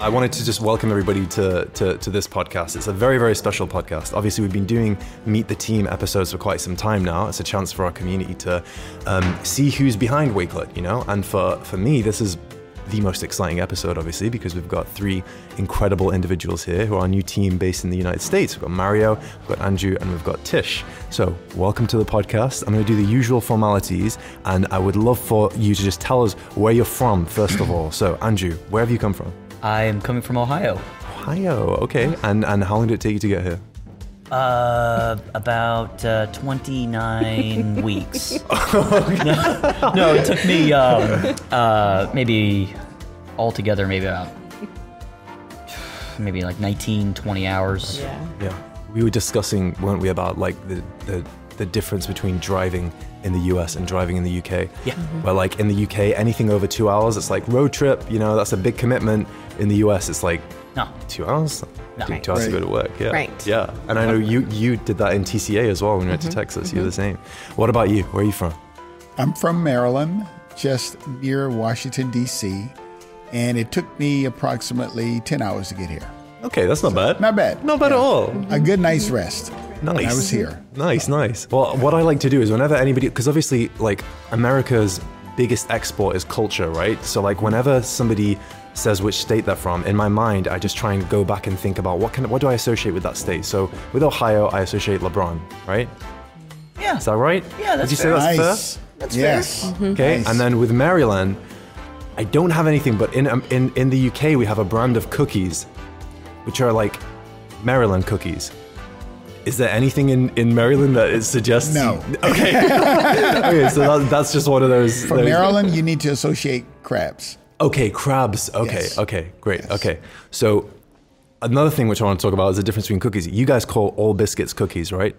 I wanted to just welcome everybody to this podcast. It's a very, very special podcast. Obviously, we've been doing Meet the Team episodes for quite some time now. It's a chance for our community to see who's behind Wakelet, you know? And for me, this is the most exciting episode, obviously, because we've got three incredible individuals here who are our new team based in the United States. We've got Mario, we've got Andrew, and we've got Tish. So welcome to the podcast. I'm going to do the usual formalities, and I would love for you to just tell us where you're from, first of all. So, Andrew, where have you come from? I am coming from Ohio. Ohio, okay. And how long did it take you to get here? About 29 weeks. No, it took me maybe altogether maybe like 19, 20 hours. Yeah. We were discussing, weren't we, about like the difference between driving in the US and driving in the UK. Yeah. Mm-hmm. Where like in the UK, anything over 2 hours, it's like road trip, you know, that's a big commitment. In the US, it's like, no. 2 hours? No. Right. 2 hours to go to work, yeah. Right. Yeah, and I know you did that in TCA as well when you went to Texas. Mm-hmm. You're the same. What about you? Where are you from? I'm from Maryland, just near Washington, D.C., and it took me approximately 10 hours to get here. Okay, that's not bad. Not bad. Not bad at all. A good night's rest. Nice. I was here. Nice. Well, what I like to do is whenever anybody, because obviously, like, America's biggest export is culture, right? So, like, whenever somebody says which state they're from, in my mind, I just try and go back and think about what do I associate with that state? So with Ohio, I associate LeBron, right? Yeah. Is that right? Yeah, that's fair. Would you say that's fair? That's fair. Mm-hmm. Okay, nice. And then with Maryland, I don't have anything, but in the UK, we have a brand of cookies, which are like Maryland cookies. Is there anything in Maryland that it suggests? No. Okay. Okay, so that's just one of those. For Maryland, you need to associate crabs. Okay, crabs. Okay, yes. Okay, great. Yes. Okay, so another thing which I want to talk about is the difference between cookies. You guys call all biscuits cookies, right?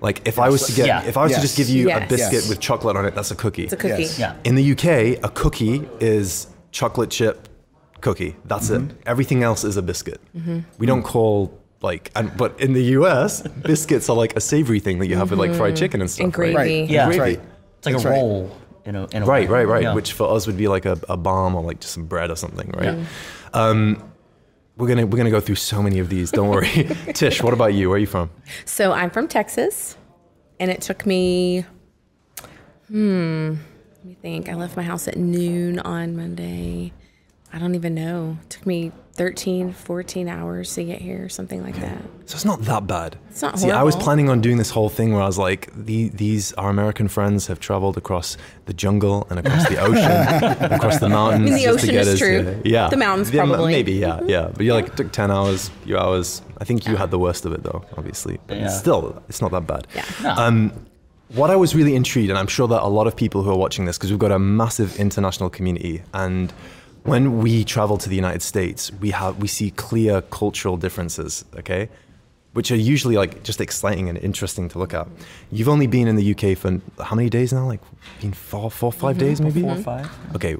Like if I was to get, if I was to just give you a biscuit with chocolate on it, that's a cookie. It's a cookie. Yes. Yeah. In the UK, a cookie is chocolate chip cookie. That's it. Everything else is a biscuit. Mm-hmm. We don't call but in the US, biscuits are like a savory thing that you have with like fried chicken and stuff. And gravy. Right. Yeah, and gravy. That's right. It's like a roll. In a right, way. Right. Yeah. Which for us would be like a bomb or like just some bread or something, right? Yeah. We're gonna go through so many of these. Don't worry. Tish, what about you? Where are you from? So I'm from Texas, and it took me. Let me think. I left my house at noon on Monday. I don't even know. It took me 13, 14 hours to get here or something like that. So it's not that bad. It's not horrible. See, I was planning on doing this whole thing where I was like, these our American friends have traveled across the jungle and across the ocean, and across the mountains. I mean, the ocean is true. Yeah. The mountains probably. Maybe, yeah. But like, it took 10 hours, a few hours. I think you had the worst of it though, obviously. But still, it's not that bad. Yeah. No. What I was really intrigued, and I'm sure that a lot of people who are watching this, because we've got a massive international community, and when we travel to the United States, we see clear cultural differences, okay? Which are usually like just exciting and interesting to look at. You've only been in the UK for how many days now? Like been four or five days maybe? 4 or 5. Okay,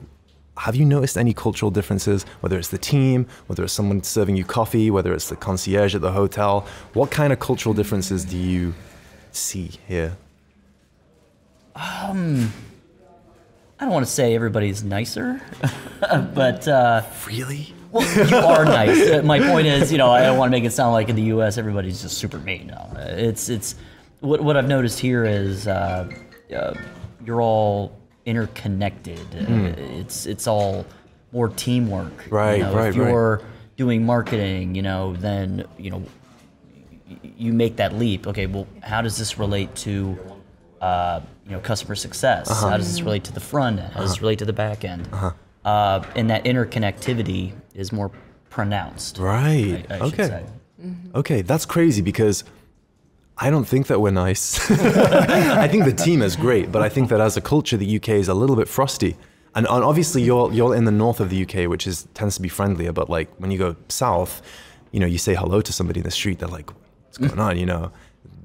have you noticed any cultural differences, whether it's the team, whether it's someone serving you coffee, whether it's the concierge at the hotel? What kind of cultural differences do you see here? I don't want to say everybody's nicer, but... really? Well, you are nice. My point is, I don't want to make it sound like in the U.S. everybody's just super mean. No, it's what I've noticed here is you're all interconnected. It's all more teamwork. Right, right. If you're doing marketing, then, you make that leap. Okay, well, how does this relate to... customer success. Uh-huh. How does this relate to the front end? How does this relate to the back end? Uh-huh. And that interconnectivity is more pronounced. Right. I should say. Mm-hmm. Okay, that's crazy because I don't think that we're nice. I think the team is great, but I think that as a culture, the UK is a little bit frosty. And obviously, you're in the north of the UK, which tends to be friendlier. But like when you go south, you say hello to somebody in the street, they're like, "What's going on?"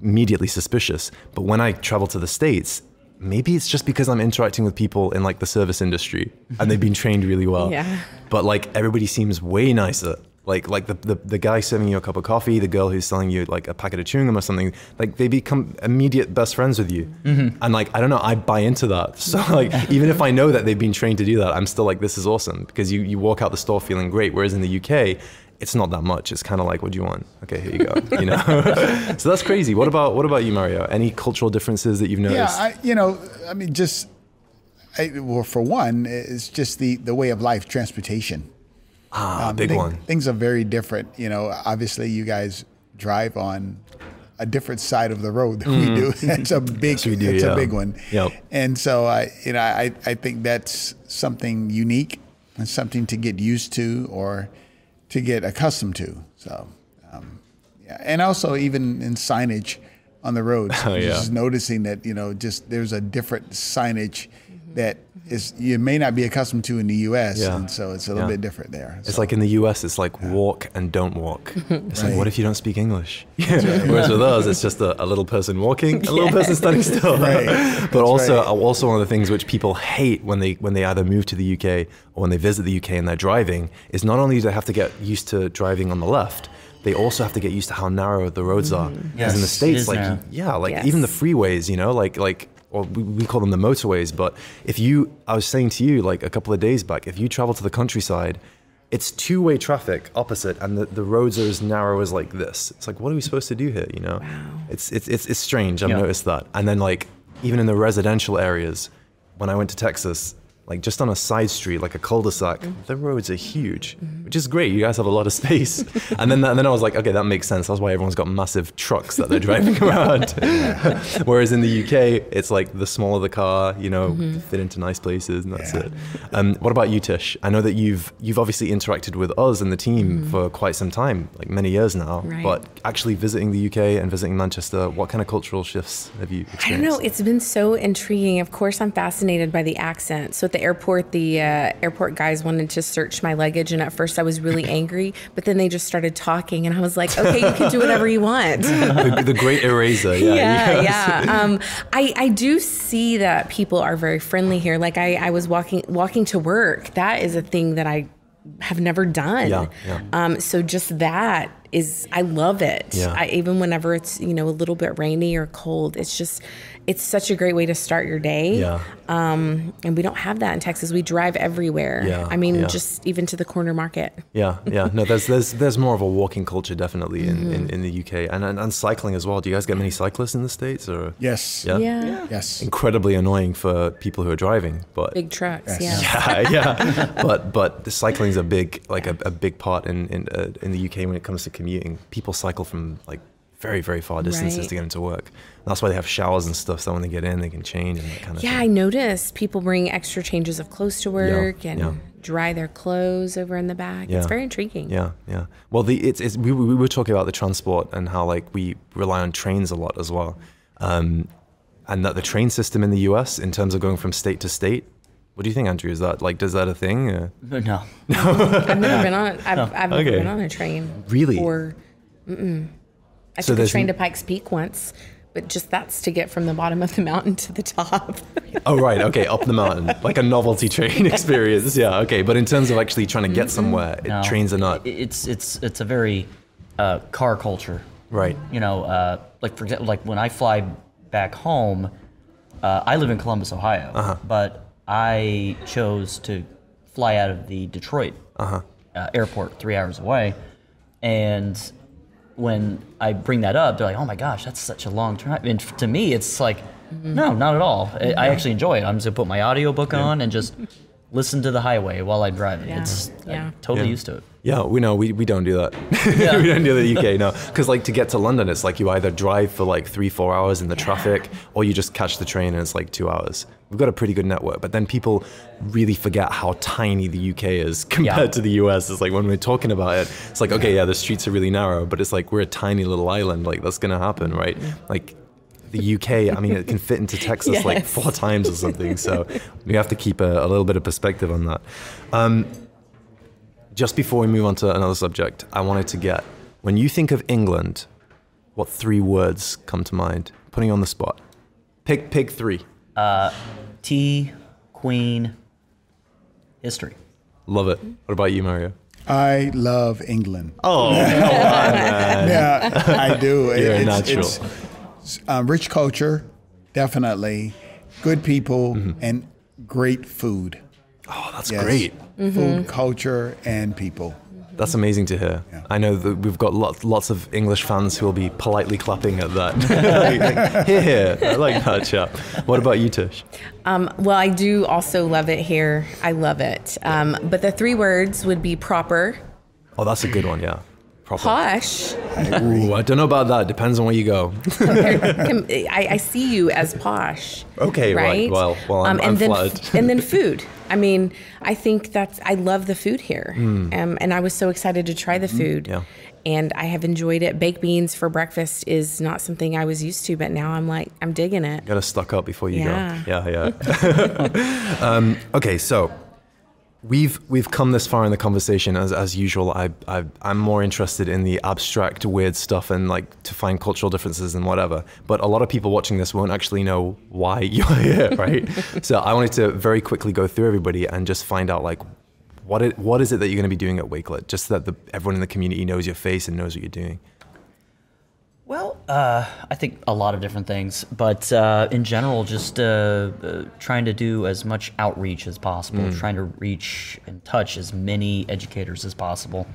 Immediately suspicious. But when I travel to the States, maybe it's just because I'm interacting with people in like the service industry and they've been trained really well. Yeah. But like everybody seems way nicer. Like the guy serving you a cup of coffee, the girl who's selling you like a packet of chewing gum or something, like they become immediate best friends with you. Mm-hmm. And like, I don't know, I buy into that. So like, even if I know that they've been trained to do that, I'm still like, this is awesome, because you walk out the store feeling great. Whereas in the UK, it's not that much. It's kind of like, what do you want? Okay, here you go. You know, so that's crazy. What about you, Mario? Any cultural differences that you've noticed? Yeah, for one, it's just the way of life, transportation. Big one. Things are very different. You know, obviously you guys drive on a different side of the road than we do. It's a big one. Yep. And so I think that's something unique and something to get used to or to get accustomed to. So, and also even in signage on the road, just noticing that, you know, just there's a different signage that is you may not be accustomed to in the U.S. Yeah. And so it's a little bit different there. So. It's like in the U.S. it's like walk and don't walk. It's like, what if you don't speak English? Whereas with us, it's just a little person walking, a little person standing still. Right. But also one of the things which people hate when they either move to the U.K. or when they visit the U.K. and they're driving is not only do they have to get used to driving on the left, they also have to get used to how narrow the roads are. Because in the States, even the freeways, you know, or we call them the motorways, but I was saying to you like a couple of days back, if you travel to the countryside, it's two-way traffic opposite, and the roads are as narrow as like this. It's like, what are we supposed to do here, you know? Wow. It's strange, I've noticed that. And then like, even in the residential areas, when I went to Texas, like just on a side street, like a cul-de-sac, the roads are huge, which is great. You guys have a lot of space. And then I was like, okay, that makes sense. That's why everyone's got massive trucks that they're driving around. Whereas in the UK, it's like the smaller the car, you know, fit into nice places, and that's it. What about you, Tish? I know that you've obviously interacted with us and the team for quite some time, like many years now, but actually visiting the UK and visiting Manchester, what kind of cultural shifts have you experienced? I don't know, it's been so intriguing. Of course, I'm fascinated by the accent. So the airport, the airport guys wanted to search my luggage, and at first I was really angry, but then they just started talking, and I was like, okay, you can do whatever you want. The great eraser. I do see that people are very friendly here. Like I was walking to work. That is a thing that I have never done. So just that is, I love it. Yeah. Even whenever it's, you know, a little bit rainy or cold, it's such a great way to start your day. Yeah. And we don't have that in Texas. We drive everywhere. Yeah. I mean, just even to the corner market. Yeah. No, there's more of a walking culture definitely in the UK and cycling as well. Do you guys get many cyclists in the States or? Yes. Yeah. Yes. Incredibly annoying for people who are driving, but big trucks. Yes. Yeah. But the cycling's a big, like a big part in the UK when it comes to commuting. People cycle from like very, very far distances to get into work. And that's why they have showers and stuff, so when they get in, they can change and that kind of thing. Yeah, I noticed people bring extra changes of clothes to work and dry their clothes over in the back. Yeah. It's very intriguing. Yeah. Well, we were talking about the transport and how like we rely on trains a lot as well. And that the train system in the US, in terms of going from state to state, what do you think, Andrew? Is that like, does that a thing? No. I've never been on. I've never been on a train. Really? Or, I took a train to Pikes Peak once, but just that's to get from the bottom of the mountain to the top. Oh, right. Okay. Up the mountain, like a novelty train experience. Yeah. Okay. But in terms of actually trying to get somewhere, trains are not. It's a very car culture. Right. You know, like for example, like when I fly back home, I live in Columbus, Ohio, but I chose to fly out of the Detroit airport 3 hours away. And when I bring that up, they're like, oh my gosh, that's such a long time. And to me, it's like, no, not at all. I actually enjoy it. I'm just going to put my audiobook on and just listen to the highway while I'm driving. Yeah. I'm totally used to it. Yeah, we know. We don't do that. Yeah. We don't do the UK, no. Because like to get to London, it's like you either drive for like 3-4 hours in the traffic, or you just catch the train and it's like 2 hours. We've got a pretty good network, but then people really forget how tiny the UK is compared to the US. It's like when we're talking about it, it's like, okay, the streets are really narrow, but it's like we're a tiny little island. Like that's going to happen, right? Like the UK, I mean, it can fit into Texas like 4 times or something. So we have to keep a little bit of perspective on that. Just before we move on to another subject, I wanted to get, when you think of England, what 3 words come to mind? Putting you on the spot. Pick 3. Tea, Queen, history. Love it. What about you, Mario? I love England. Oh, yeah, I do. It's rich culture, definitely. Good people and great food. Oh, that's great. Food, culture, and people. That's amazing to hear. Yeah. I know that we've got lots of English fans who will be politely clapping at that. Like, here, I like that chap. What about you, Tish? Well, I do also love it here. I love it. But the three words would be proper. Oh, that's a good one, yeah. Proper. Posh. Ooh, I don't know about that. Depends on where you go. I see you as posh. Okay, right. Well, I'm flattered. And then food. I mean, I think I love the food here. And I was so excited to try the food. Yeah. And I have enjoyed it. Baked beans for breakfast is not something I was used to, but now I'm digging it. You gotta stock up before you go. Yeah. Okay, so we've come this far in the conversation as usual. I'm more interested in the abstract weird stuff and like to find cultural differences and whatever. But a lot of people watching this won't actually know why you're here, right? So I wanted to very quickly go through everybody and just find out like what is it that you're going to be doing at Wakelet, just so that everyone in the community knows your face and knows what you're doing. Well, I think a lot of different things, but in general, just trying to do as much outreach as possible, trying to reach and touch as many educators as possible,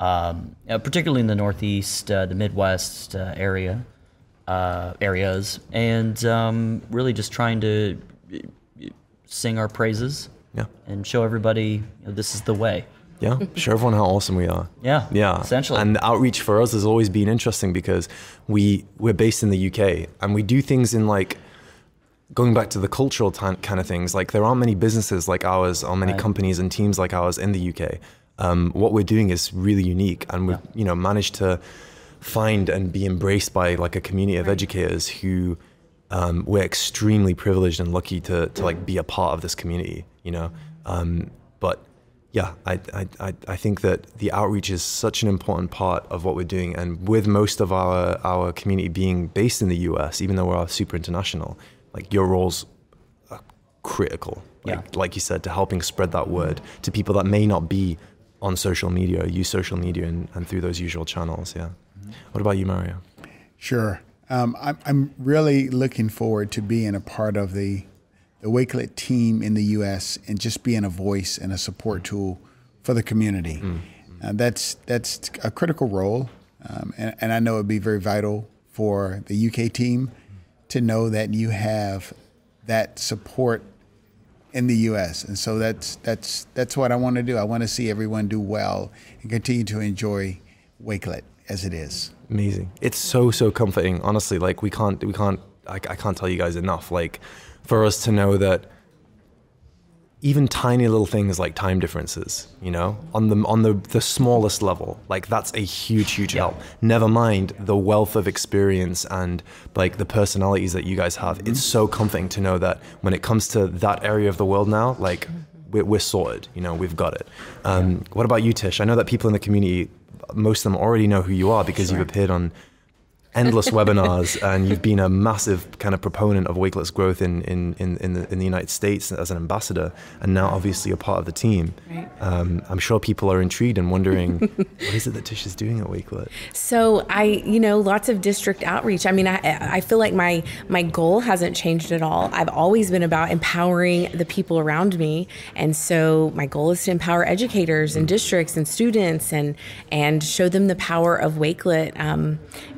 particularly in the Northeast, the Midwest areas, and really just trying to sing our praises and show everybody this is the way. Yeah, show everyone how awesome we are. Yeah, essentially. And the outreach for us has always been interesting because we're based in the UK and we do things in like, going back to the cultural kind of things, like there aren't many businesses like ours or many companies and teams like ours in the UK. What we're doing is really unique and we've managed to find and be embraced by like a community of educators who we're extremely privileged and lucky to like be a part of this community, but yeah, I think that the outreach is such an important part of what we're doing. And with most of our community being based in the US, even though we're super international, like your roles are critical. Like you said, to helping spread that word to people that may not be on social media, or use social media and through those usual channels, What about you, Mario? Sure. I'm really looking forward to being a part of the Wakelet team in the U.S. and just being a voice and a support tool for the community. That's a critical role, and I know it'd be very vital for the U.K. team to know that you have that support in the U.S. And so that's what I want to do. I want to see everyone do well and continue to enjoy Wakelet as it is. Amazing. It's so comforting. Honestly, like I can't tell you guys enough. Like, for us to know that even tiny little things like time differences, on the smallest level, like that's a huge help. Never mind the wealth of experience and like the personalities that you guys have. It's so comforting to know that when it comes to that area of the world now, like we're sorted, we've got it. What about you, Tish? I know that people in the community, most of them already know who you are because you've appeared on endless webinars, and you've been a massive kind of proponent of Wakelet's growth in the United States as an ambassador, and now obviously a part of the team. Right. I'm sure people are intrigued and wondering, what is it that Tish is doing at Wakelet? So I lots of district outreach. I mean, I feel like my goal hasn't changed at all. I've always been about empowering the people around me, and so my goal is to empower educators and districts and students and show them the power of Wakelet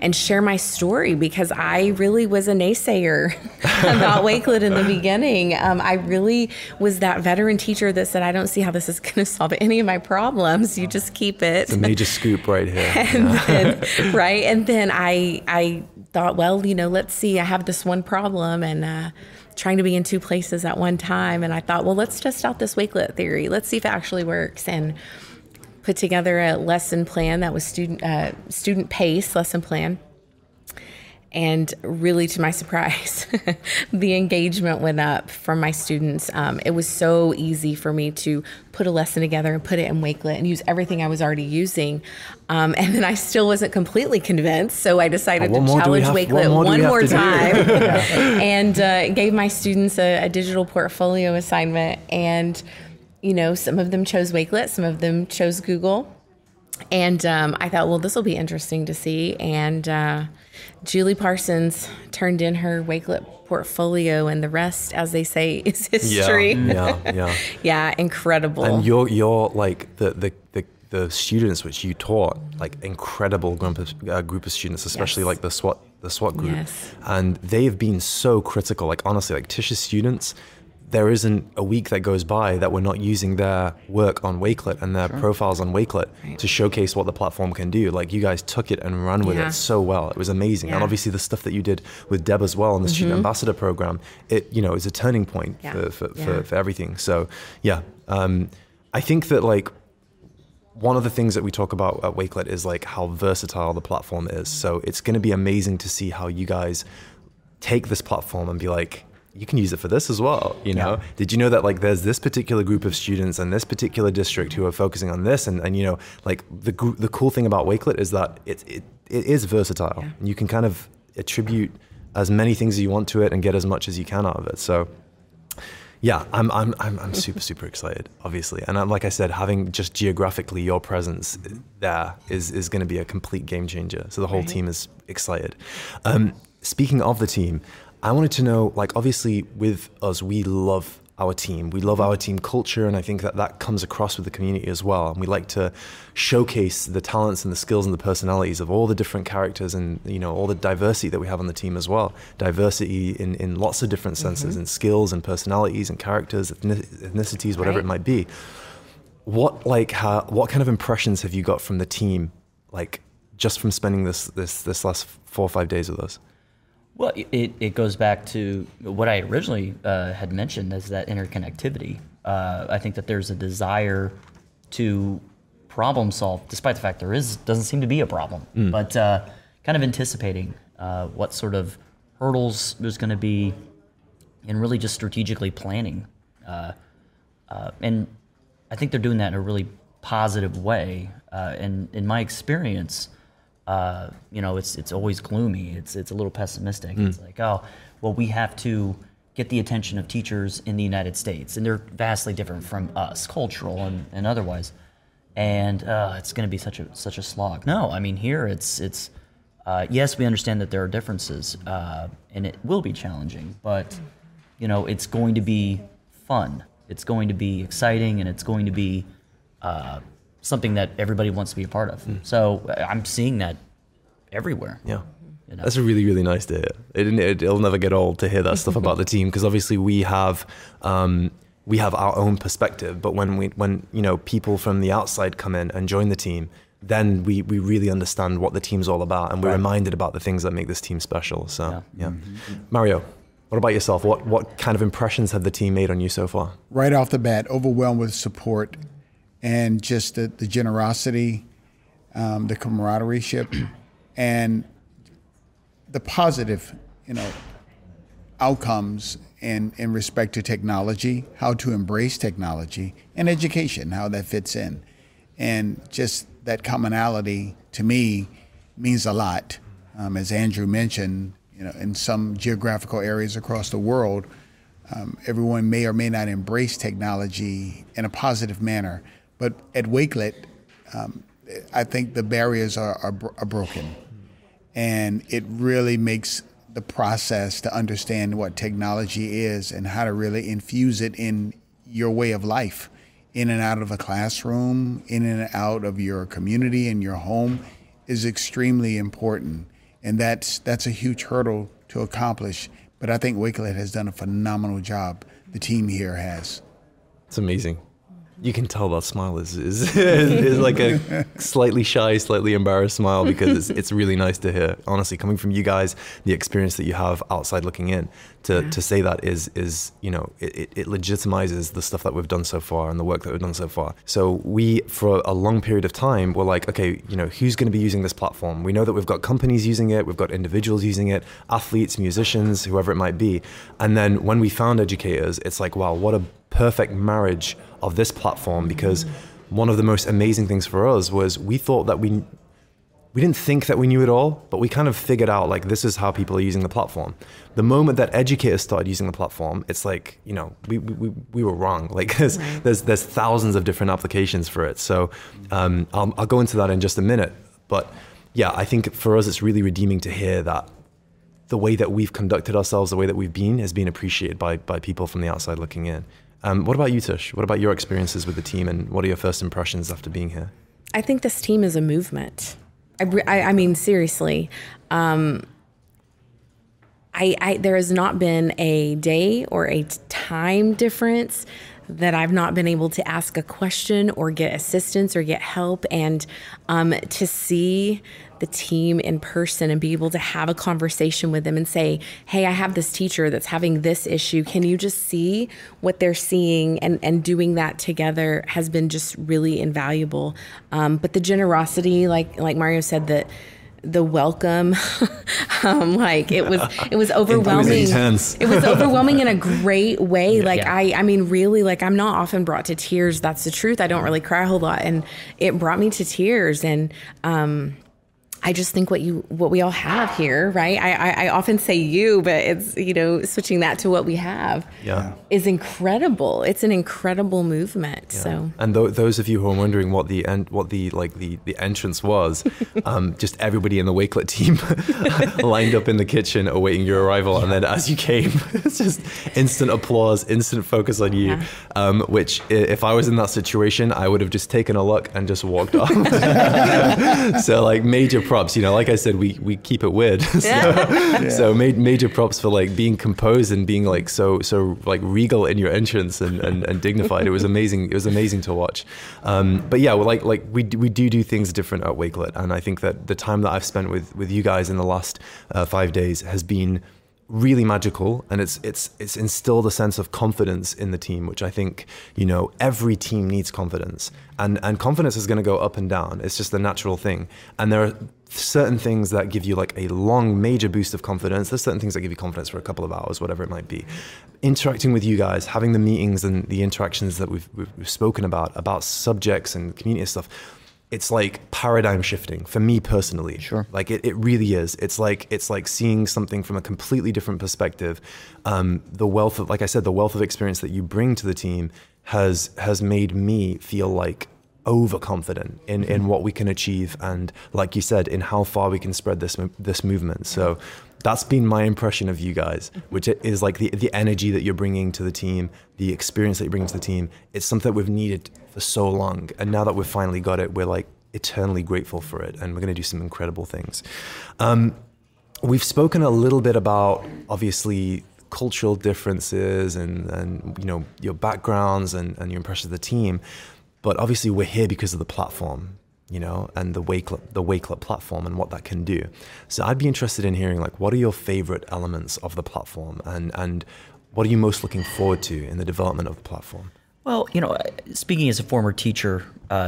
and share my story, because I really was a naysayer about Wakelet in the beginning. I really was that veteran teacher that said, I don't see how this is going to solve any of my problems. You just keep it. It's a major scoop right here. Then, right. And then I thought, well, let's see, I have this one problem and trying to be in two places at one time. And I thought, well, let's test out this Wakelet theory. Let's see if it actually works. And put together a lesson plan that was student pace lesson plan. And really, to my surprise, the engagement went up from my students. It was so easy for me to put a lesson together and put it in Wakelet and use everything I was already using. And then I still wasn't completely convinced, so I decided to challenge Wakelet one more time and gave my students a digital portfolio assignment. And you know, some of them chose Wakelet, some of them chose Google. And I thought, well, this will be interesting to see. And Julie Parsons turned in her Wakelet portfolio, and the rest, as they say, is history. Yeah. Yeah, incredible. And you're like the students which you taught, like incredible group of students, especially yes. like the SWAT group, yes. and they have been so critical. Like honestly, like Tisha's students. There isn't a week that goes by that we're not using their work on Wakelet and their sure. profiles on Wakelet right. to showcase what the platform can do. Like you guys took it and ran with yeah. it so well. It was amazing. Yeah. And obviously the stuff that you did with Deb as well in the mm-hmm. student ambassador program, it, you know, is a turning point yeah. for everything. So yeah, I think that like one of the things that we talk about at Wakelet is like how versatile the platform is. So it's going to be amazing to see how you guys take this platform and be like, you can use it for this as well, you know? Yeah. Did you know that like there's this particular group of students in this particular district who are focusing on this? And you know, like the cool thing about Wakelet is that it is versatile. Yeah. You can kind of attribute as many things as you want to it and get as much as you can out of it. So yeah, I'm super, super excited, obviously. And like I said, having just geographically your presence there is gonna be a complete game changer. So the whole right. team is excited. Speaking of the team, I wanted to know, like, obviously with us, we love our team. We love our team culture. And I think that comes across with the community as well. And we like to showcase the talents and the skills and the personalities of all the different characters and, you know, all the diversity that we have on the team as well. Diversity in lots of different senses mm-hmm. and skills and personalities and characters, ethnicities, whatever right. it might be. What kind of impressions have you got from the team, like just from spending this last 4 or 5 days with us? Well, it goes back to what I originally had mentioned as that interconnectivity. I think that there's a desire to problem solve, despite the fact doesn't seem to be a problem, but kind of anticipating what sort of hurdles there's going to be and really just strategically planning. And I think they're doing that in a really positive way. And in my experience, you know, it's always gloomy. It's a little pessimistic. It's like, oh, well, we have to get the attention of teachers in the United States, and they're vastly different from us, cultural and otherwise. And it's going to be such a slog. No, I mean here it's yes, we understand that there are differences, and it will be challenging, but you know, it's going to be fun. It's going to be exciting, and it's going to be something that everybody wants to be a part of. So I'm seeing that everywhere. Yeah. You know? That's really, really nice to hear. It'll never get old to hear that stuff about the team, because obviously we have our own perspective, but when you know, people from the outside come in and join the team, then we really understand what the team's all about, and we're right. reminded about the things that make this team special. So yeah. Mm-hmm. Mario, what about yourself? What kind of impressions have the team made on you so far? Right off the bat, overwhelmed with support, and just the generosity, the camaraderie, and the positive, you know, outcomes in respect to technology, how to embrace technology, and education, how that fits in. And just that commonality, to me, means a lot. As Andrew mentioned, you know, in some geographical areas across the world, everyone may or may not embrace technology in a positive manner. But at Wakelet, I think the barriers are broken. And it really makes the process to understand what technology is and how to really infuse it in your way of life, in and out of a classroom, in and out of your community and your home, is extremely important. And that's a huge hurdle to accomplish. But I think Wakelet has done a phenomenal job. The team here has. It's amazing. You can tell that smile is like a slightly shy, slightly embarrassed smile, because it's really nice to hear. Honestly, coming from you guys, the experience that you have outside looking in, to say that is you know, it legitimizes the stuff that we've done so far and the work that we've done so far. So we, for a long period of time, were like, okay, you know, who's going to be using this platform? We know that we've got companies using it, we've got individuals using it, athletes, musicians, whoever it might be. And then when we found educators, it's like, wow, what a perfect marriage of this platform, because one of the most amazing things for us was we thought that we we didn't think that we knew it all, but we kind of figured out, like, this is how people are using the platform. The moment that educators started using the platform, it's like, you know, we were wrong. Like, there's thousands of different applications for it. So I'll go into that in just a minute. But yeah, I think for us, it's really redeeming to hear that the way that we've conducted ourselves, the way that we've been, has been appreciated by people from the outside looking in. What about you, Tish? What about your experiences with the team, and what are your first impressions after being here? I think this team is a movement. I mean, seriously. There has not been a day or a time difference that I've not been able to ask a question or get assistance or get help, and to see the team in person and be able to have a conversation with them and say, hey, I have this teacher that's having this issue. Can you just see what they're seeing? And doing that together has been just really invaluable. But the generosity, like Mario said, that the welcome, like it was overwhelming. It was overwhelming in a great way. Like yeah. I mean, really, like I'm not often brought to tears. That's the truth. I don't really cry a whole lot, and it brought me to tears. And, I just think what we all have here, right? I often say you, but it's, you know, switching that to what we have is incredible. It's an incredible movement. Yeah. So, and those of you who are wondering what the entrance was, just everybody in the Wakelet team lined up in the kitchen awaiting your arrival, and then as you came, it's just instant applause, instant focus on you. Yeah. Which, if I was in that situation, I would have just taken a look and just walked off. So, like, major problem. Props, you know, like I said, we keep it weird. So major props for like being composed and being like so like regal in your entrance and dignified. It was amazing to watch. But yeah, like we do things different at Wakelet, and I think that the time that I've spent with you guys in the last 5 days has been really magical, and it's instilled a sense of confidence in the team, which I think, you know, every team needs confidence, and confidence is going to go up and down. It's just the natural thing, and there are certain things that give you like a long major boost of confidence. There's certain things that give you confidence for a couple of hours, whatever it might be. Interacting with you guys, having the meetings and the interactions that we've spoken about subjects and community stuff, it's like paradigm shifting for me personally. Sure. Like it really is. It's like seeing something from a completely different perspective. The wealth of, like I said, the wealth of experience that you bring to the team has made me feel like overconfident in what we can achieve. And like you said, in how far we can spread this movement. So that's been my impression of you guys, which is like the energy that you're bringing to the team, the experience that you bring to the team. It's something that we've needed for so long. And now that we've finally got it, we're like eternally grateful for it. And we're going to do some incredible things. We've spoken a little bit about, obviously, cultural differences and you know, your backgrounds and your impression of the team. But obviously, we're here because of the platform, you know, and the Wakelet platform and what that can do. So I'd be interested in hearing, like, what are your favorite elements of the platform, and what are you most looking forward to in the development of the platform? Well, you know, speaking as a former teacher,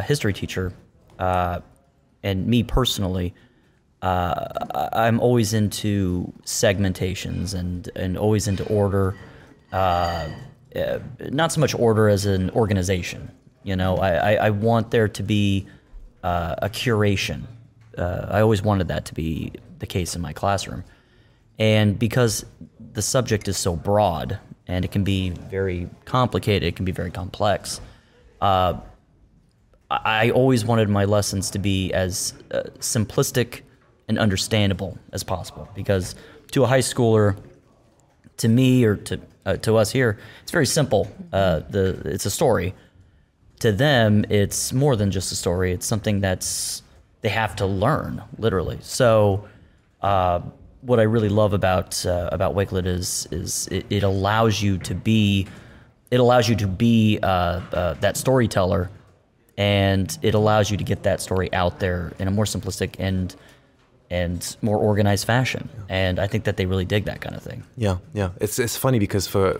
history teacher, and me personally, I'm always into segmentations and always into order, not so much order as an organization. You know, I want there to be a curation. I always wanted that to be the case in my classroom. And because the subject is so broad and it can be very complicated, it can be very complex, I always wanted my lessons to be as simplistic and understandable as possible. Because to a high schooler, to me or to us here, it's very simple. It's a story. To them, it's more than just a story. It's something that's they have to learn, literally. So, what I really love about Wakelet is it allows you to be that storyteller, and it allows you to get that story out there in a more simplistic and more organized fashion. Yeah. And I think that they really dig that kind of thing. Yeah. It's funny because for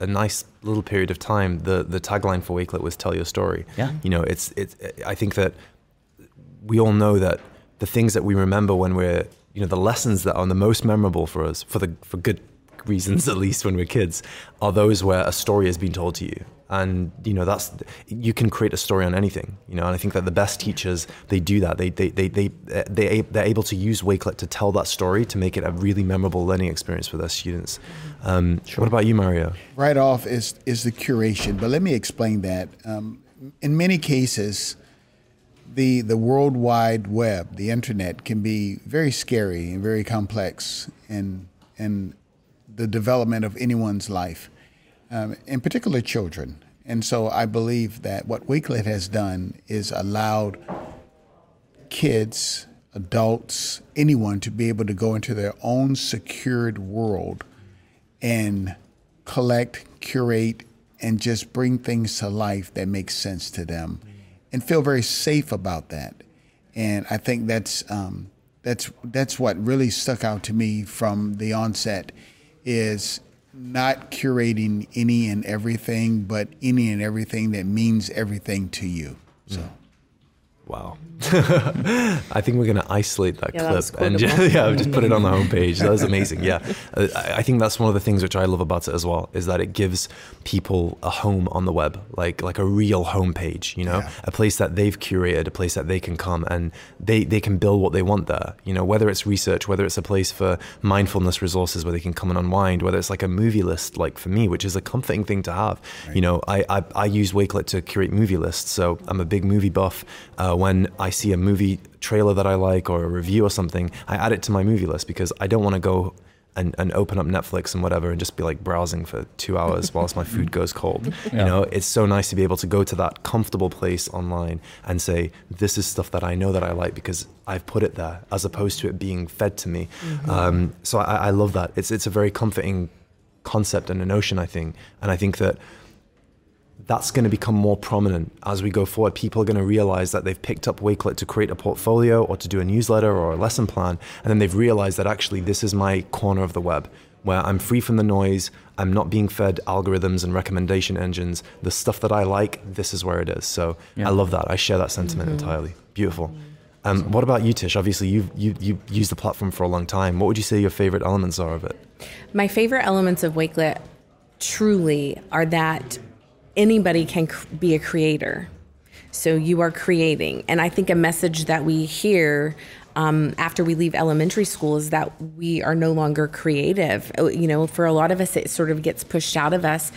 a nice little period of time, the tagline for Wakelet was "Tell Your Story." Yeah. You know, I think that we all know that the things that we remember when we're, you know, the lessons that are the most memorable for us, for good reasons, at least when we're kids, are those where a story has been told to you. And, you know, that's, you can create a story on anything, you know, and I think that the best teachers, they do that. They're able to use Wakelet to tell that story, to make it a really memorable learning experience for their students. Sure. What about you, Mario? Right off is the curation, but let me explain that. In many cases, the World Wide Web, the internet, can be very scary and very complex in the development of anyone's life. In particular, children. And so I believe that what Wakelet has done is allowed kids, adults, anyone to be able to go into their own secured world and collect, curate, and just bring things to life that make sense to them and feel very safe about that. And I think that's what really stuck out to me from the onset is not curating any and everything, but any and everything that means everything to you. So, wow. I think we're going to isolate that clip and just put it on the homepage. That was amazing. Yeah. I think that's one of the things which I love about it as well, is that it gives people a home on the web, like a real homepage, you know, a place that they've curated, a place that they can come and they can build what they want there. You know, whether it's research, whether it's a place for mindfulness resources where they can come and unwind, whether it's like a movie list, like for me, which is a comforting thing to have. Right. You know, I use Wakelet to curate movie lists. So I'm a big movie buff. When I see a movie trailer that I like or a review or something, I add it to my movie list because I don't want to go and open up Netflix and whatever and just be like browsing for 2 hours whilst my food goes cold. Yeah. You know, it's so nice to be able to go to that comfortable place online and say, this is stuff that I know that I like because I've put it there, as opposed to it being fed to me. Mm-hmm. So I love that. It's a very comforting concept and a notion, I think. And I think that that's going to become more prominent as we go forward. People are going to realize that they've picked up Wakelet to create a portfolio or to do a newsletter or a lesson plan. And then they've realized that actually this is my corner of the web where I'm free from the noise. I'm not being fed algorithms and recommendation engines. The stuff that I like, this is where it is. So I love that. I share that sentiment entirely. Beautiful. What about you, Tish? Obviously, you've used the platform for a long time. What would you say your favorite elements are of it? My favorite elements of Wakelet truly are that anybody can be a creator. So you are creating. And I think a message that we hear after we leave elementary school is that we are no longer creative. You know, for a lot of us, it sort of gets pushed out of us.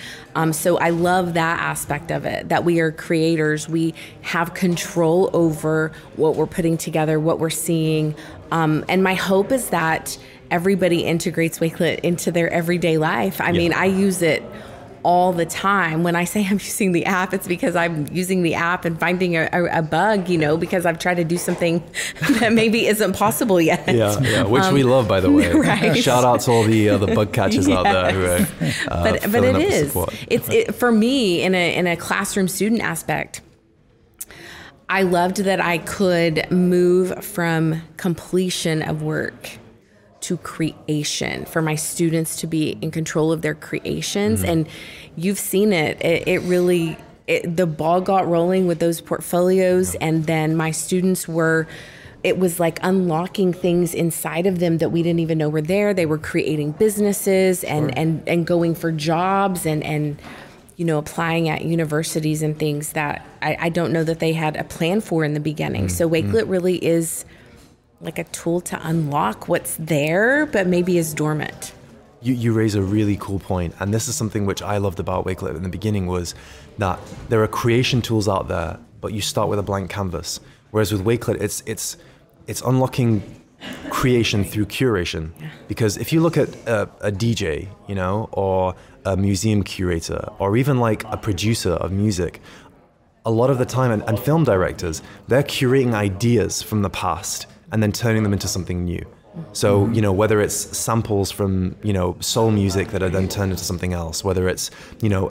So I love that aspect of it, that we are creators. We have control over what we're putting together, what we're seeing. And my hope is that everybody integrates Wakelet into their everyday life. I mean, I use it all the time. When I say I'm using the app, it's because I'm using the app and finding a bug, you know, because I've tried to do something that maybe isn't possible yet. Yeah, which we love, by the way. Right. Shout out to all the bug catchers out there who are but it is. It's for me in a classroom student aspect. I loved that I could move from completion of work to creation, for my students to be in control of their creations. And you've seen it really, the ball got rolling with those portfolios. And then my students it was like unlocking things inside of them that we didn't even know were there. They were creating businesses and going for jobs and you know, applying at universities and things that I don't know that they had a plan for in the beginning. So Wakelet really is like a tool to unlock what's there, but maybe is dormant. You raise a really cool point. And this is something which I loved about Wakelet in the beginning, was that there are creation tools out there, but you start with a blank canvas. Whereas with Wakelet, it's unlocking creation through curation. Because if you look at a DJ, you know, or a museum curator, or even like a producer of music, a lot of the time, and film directors, they're curating ideas from the past and then turning them into something new. So, you know, whether it's samples from, you know, soul music that are then turned into something else, whether it's, you know,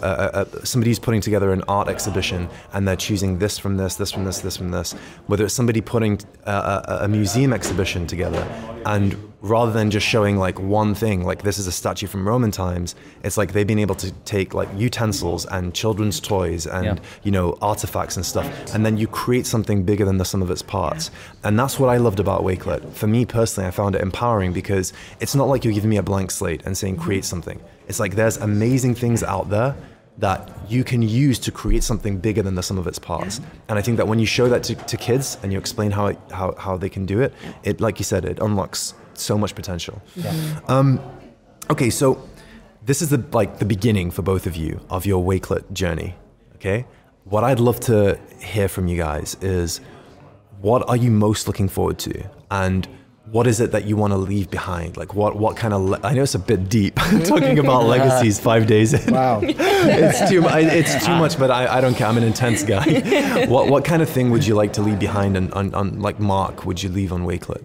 somebody's putting together an art exhibition and they're choosing this from this, this from this, this from this, whether it's somebody putting a museum exhibition together and rather than just showing like one thing, like this is a statue from Roman times, it's like they've been able to take like utensils and children's toys and, you know, artifacts and stuff. And then you create something bigger than the sum of its parts. And that's what I loved about Wakelet. For me personally, I found it empowering because it's not like you're giving me a blank slate and saying, create something. It's like, there's amazing things out there that you can use to create something bigger than the sum of its parts. And I think that when you show that to kids and you explain how they can do it, it, like you said, it unlocks so much potential. Okay, so this is the beginning for both of you of your Wakelet journey, okay? What I'd love to hear from you guys is, what are you most looking forward to? And what is it that you want to leave behind? Like what kind of, I know it's a bit deep talking about legacies 5 days in. Wow. It's too much, but I don't care. I'm an intense guy. What kind of thing would you like to leave behind and on like mark would you leave on Wakelet?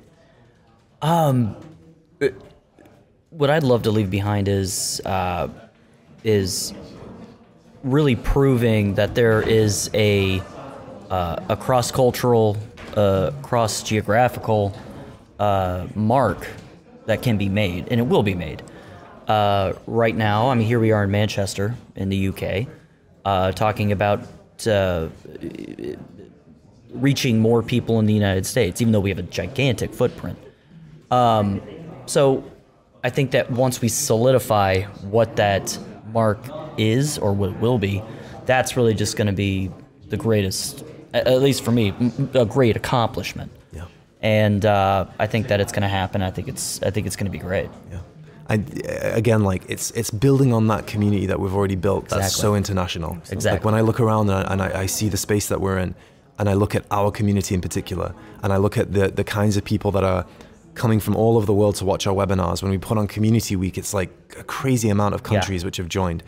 What I'd love to leave behind is really proving that there is a cross-cultural, cross-geographical mark that can be made, and it will be made. Right now, I mean, here we are in Manchester, in the UK, talking about reaching more people in the United States, even though we have a gigantic footprint. So I think that once we solidify what that mark is or what it will be, that's really just going to be the greatest, at least for me, a great accomplishment. Yeah. And I think that it's going to happen. I think it's going to be great. Yeah. And again, like it's building on that community that we've already built. That's exactly. So international. Exactly. Like when I look around and I see the space that we're in, and I look at our community in particular, and I look at the kinds of people that are coming from all over the world to watch our webinars. When we put on Community Week, it's like a crazy amount of countries which have joined.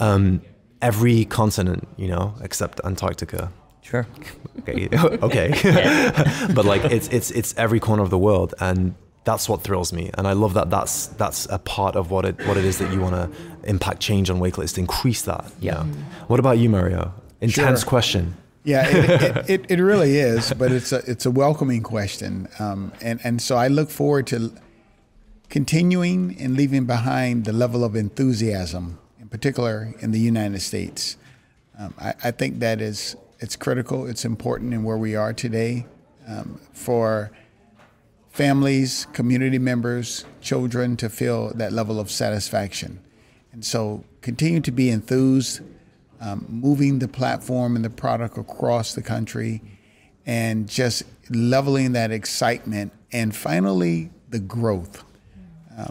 Every continent, you know, except Antarctica. Sure. Okay. But like it's every corner of the world, and that's what thrills me. And I love that that's a part of what it is that you want to impact change on Wakelet, is to increase that. Yeah. You know? What about you, Mario? Intense question. Yeah, it really is, but it's a welcoming question, and so I look forward to continuing and leaving behind the level of enthusiasm, in particular in the United States. I think that it's critical, it's important in where we are today, for families, community members, children to feel that level of satisfaction, and so continue to be enthused. Moving the platform and the product across the country and just leveling that excitement, and finally the growth.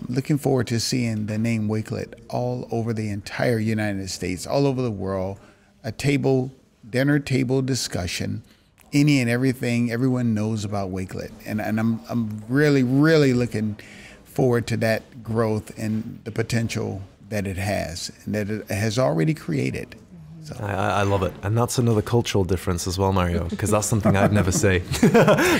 Looking forward to seeing the name Wakelet all over the entire United States, all over the world, a dinner table discussion, any and everything everyone knows about Wakelet. And I'm really, really looking forward to that growth and the potential that it has and that it has already created. So. I love it. And that's another cultural difference as well, Mario, because that's something I'd never say.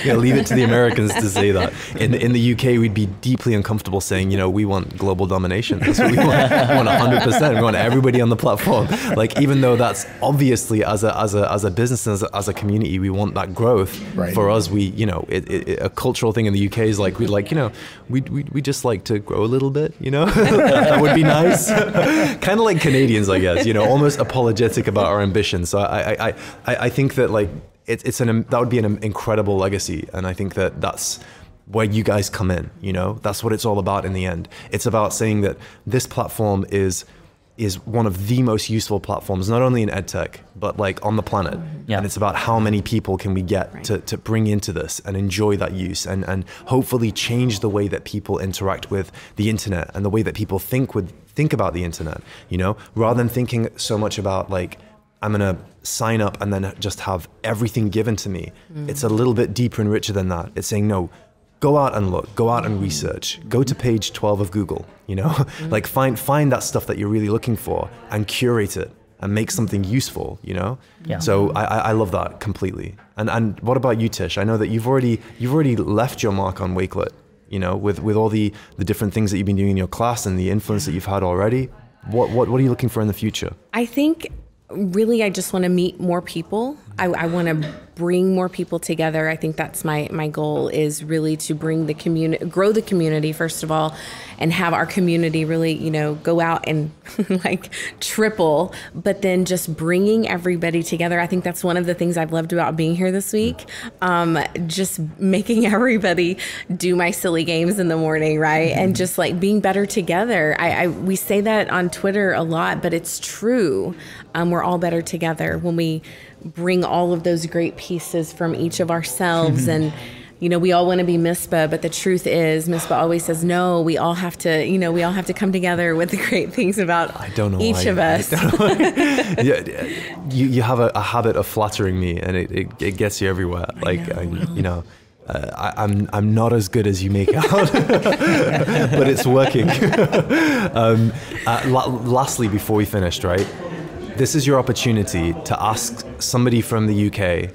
Yeah, leave it to the Americans to say that. In the UK, we'd be deeply uncomfortable saying, you know, we want global domination. That's what we want. We want 100%. We want everybody on the platform. Like, even though that's obviously as a business, as a community, we want that growth. Right. For us, we, you know, a cultural thing in the UK is like, we'd like, you know, we just like to grow a little bit, you know, that would be nice. Kind of like Canadians, I guess, you know, almost apologetic about our ambitions. So I think that like that would be an incredible legacy, and I think that that's where you guys come in. You know, that's what it's all about in the end. It's about saying that this platform is one of the most useful platforms, not only in edtech, but like on the planet. Yeah. And it's about how many people can we get to bring into this and enjoy that use and hopefully change the way that people interact with the internet and the way that people think about the internet, you know, rather than thinking so much about like, I'm going to sign up and then just have everything given to me. Mm. It's a little bit deeper and richer than that. It's saying, no, go out and look, go out and research, go to page 12 of Google, you know, like find that stuff that you're really looking for and curate it and make something useful, you know? Yeah. So I love that completely. And what about you, Tish? I know that you've already left your mark on Wakelet, you know, with all the different things that you've been doing in your class and the influence that you've had already. What are you looking for in the future? I think really I just want to meet more people. I want to bring more people together. I think that's my goal, is really to bring the community, grow the community first of all, and have our community really, go out and like triple, but then just bringing everybody together. I think that's one of the things I've loved about being here this week. Just making everybody do my silly games in the morning, right? Mm-hmm. And just like being better together. We say that on Twitter a lot, but it's true. We're all better together when we bring all of those great pieces from each of ourselves. And, we all want to be Misbah, but the truth is Misbah always says, no, we all have to, we all have to come together with the great things about each of us. You have a habit of flattering me, and it gets you everywhere. I'm not as good as you make out, but it's working. Lastly, before we finished, right? This is your opportunity to ask somebody from the UK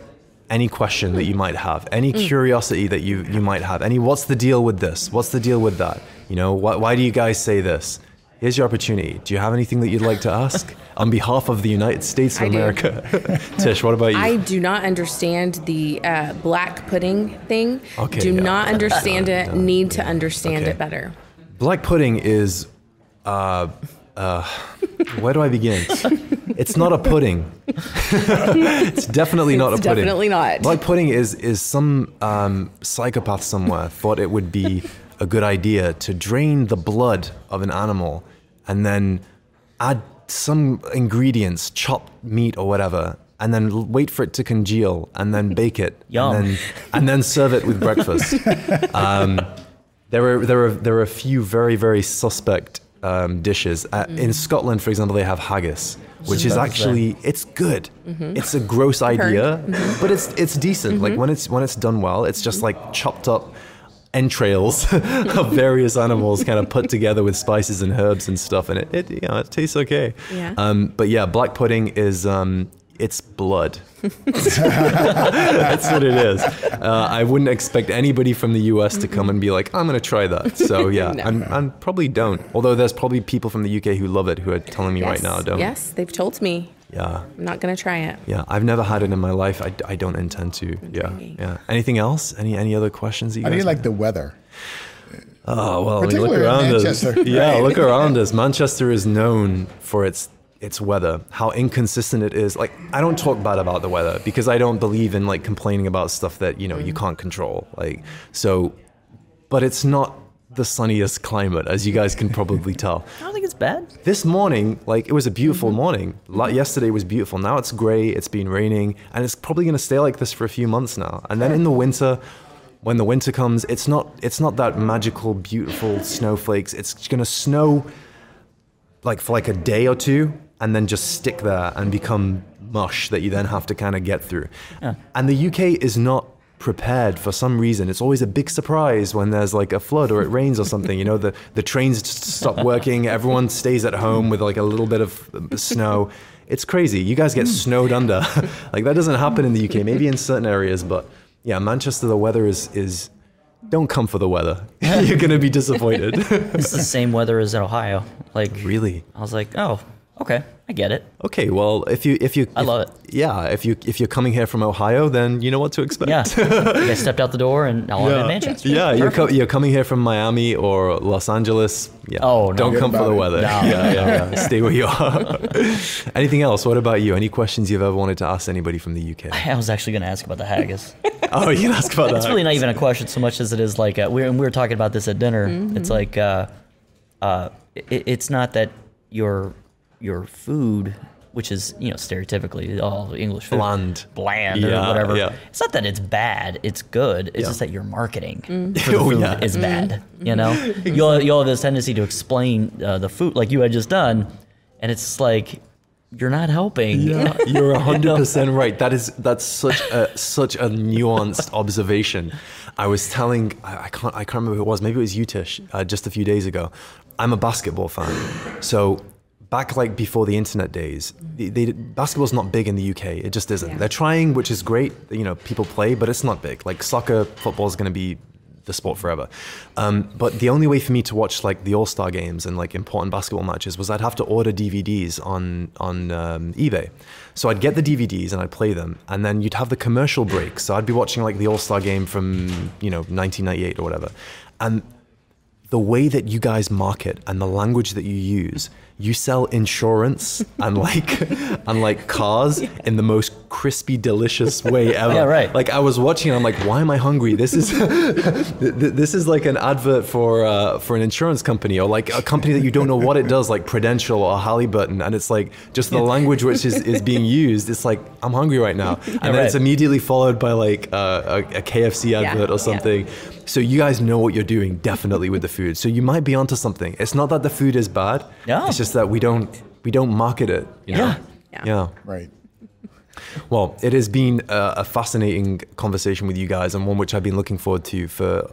any question that you might have, any curiosity that you might have, any what's the deal with this? What's the deal with that? Why do you guys say this? Here's your opportunity. Do you have anything that you'd like to ask on behalf of the United States of America? Tish, what about you? I do not understand the black pudding thing. Okay, need to understand it better. Black pudding is... where do I begin? It's not a pudding. It's definitely not a pudding. Definitely not. Black pudding is some psychopath somewhere thought it would be a good idea to drain the blood of an animal and then add some ingredients, chopped meat or whatever, and then wait for it to congeal and then bake it. Yum. And then serve it with breakfast. There are a few very, very suspect dishes. In Scotland, for example, they have haggis, which is actually, it's good. Mm-hmm. It's a gross idea, but it's decent. Mm-hmm. Like when it's done well, it's just like chopped up entrails of various animals kind of put together with spices and herbs and stuff. And it tastes okay. Yeah. Black pudding is, it's blood. That's what it is. I wouldn't expect anybody from the US to come and be like, I'm going to try that. So yeah, no. I'm probably don't. Although there's probably people from the UK who love it, who are telling me right now, don't. Yes, they've told me. Yeah. I'm not going to try it. Yeah, I've never had it in my life. I don't intend to. Yeah. Anything else? Any other questions? That you guys like the weather? Oh, well, look around us. Yeah, look around us. Manchester is known for its weather, how inconsistent it is. Like, I don't talk bad about the weather because I don't believe in like complaining about stuff that, you can't control. Like, so, but it's not the sunniest climate, as you guys can probably tell. I don't think it's bad. This morning, like, it was a beautiful morning. Yesterday was beautiful. Now it's gray, it's been raining, and it's probably going to stay like this for a few months now. And then in the winter, when the winter comes, it's not that magical, beautiful snowflakes. It's going to snow like for like a day or two, and then just stick there and become mush that you then have to kind of get through. Yeah. And the UK is not prepared for some reason. It's always a big surprise when there's like a flood or it rains or something. The trains just stop working. Everyone stays at home with like a little bit of snow. It's crazy. You guys get snowed under. Like, that doesn't happen in the UK, maybe in certain areas, but yeah, Manchester, the weather is don't come for the weather. You're going to be disappointed. It's the same weather as in Ohio. Like, really? I was like, oh, okay, I get it. Okay, well, I love it. Yeah, if you're coming here from Ohio, then you know what to expect. Yeah, I stepped out the door and now I'm in Manchester. Yeah, you're coming here from Miami or Los Angeles. Yeah. Oh, no, don't come for the weather. No. Yeah. Stay where you are. Anything else? What about you? Any questions you've ever wanted to ask anybody from the UK? I was actually going to ask about the haggis. Oh, you can ask about that. It's really not even a question so much as it is like we were talking about this at dinner. Mm-hmm. It's like it's not that your food, which is, stereotypically all English food. Bland or whatever. Yeah. It's not that it's bad, it's good. It's just that your marketing for the food is bad, Exactly. You'll have this tendency to explain the food like you had just done, and it's like, you're not helping. Yeah, you're 100% right. That's such a nuanced observation. I was telling, I can't remember who it was, maybe it was you, Tish, just a few days ago. I'm a basketball fan, so... Back like before the internet days, basketball's not big in the UK. It just isn't. Yeah. They're trying, which is great. People play, but it's not big. Like soccer, football's going to be the sport forever. But the only way for me to watch like the All-Star games and like important basketball matches was I'd have to order DVDs on eBay. So I'd get the DVDs and I'd play them, and then you'd have the commercial break. So I'd be watching like the All-Star game from, you know, 1998 or whatever. And the way that you guys market and the language that you use, you sell insurance and like cars in the most crispy, delicious way ever. Yeah, right. Like I was watching, and I'm like, why am I hungry? This is this is like an advert for an insurance company, or like a company that you don't know what it does, like Prudential or Halliburton, and it's like just the language which is being used. It's like, I'm hungry right now, and yeah, then right. It's immediately followed by like a KFC advert, yeah, or something. Yeah. So you guys know what you're doing, definitely, with the food. So you might be onto something. It's not that the food is bad. No. It's just that we don't market it. You know? Yeah. Yeah. Right. Well, it has been a fascinating conversation with you guys, and one which I've been looking forward to for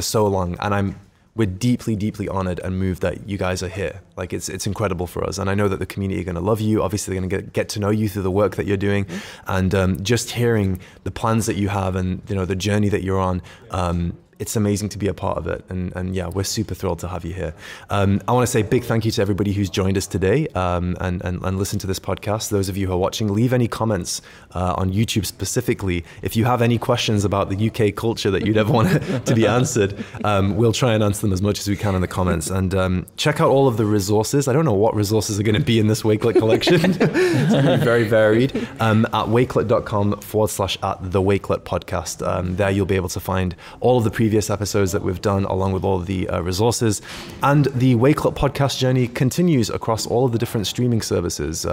so long. And we're deeply, deeply honored and moved that you guys are here. Like it's incredible for us. And I know that the community are gonna love you. Obviously they're gonna get to know you through the work that you're doing. And just hearing the plans that you have and the journey that you're on, it's amazing to be a part of it. And yeah, we're super thrilled to have you here. I wanna say big thank you to everybody who's joined us today and listened to this podcast. Those of you who are watching, leave any comments on YouTube specifically. If you have any questions about the UK culture that you'd ever want to be answered, we'll try and answer them as much as we can in the comments. And check out all of the resources. I don't know what resources are gonna be in this Wakelet collection. It's gonna be very varied. At wakelet.com/@thewakeletpodcast. There you'll be able to find all of the previous episodes that we've done, along with all the resources. And the Wakelet podcast journey continues across all of the different streaming services,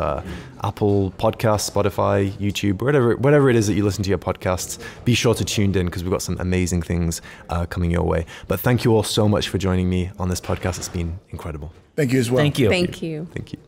Apple Podcasts, Spotify, YouTube, whatever it is that you listen to your podcasts. Be sure to tune in, because we've got some amazing things coming your way. But thank you all so much for joining me on this podcast. It's been incredible. Thank you as well. Thank you. Thank you. Thank you.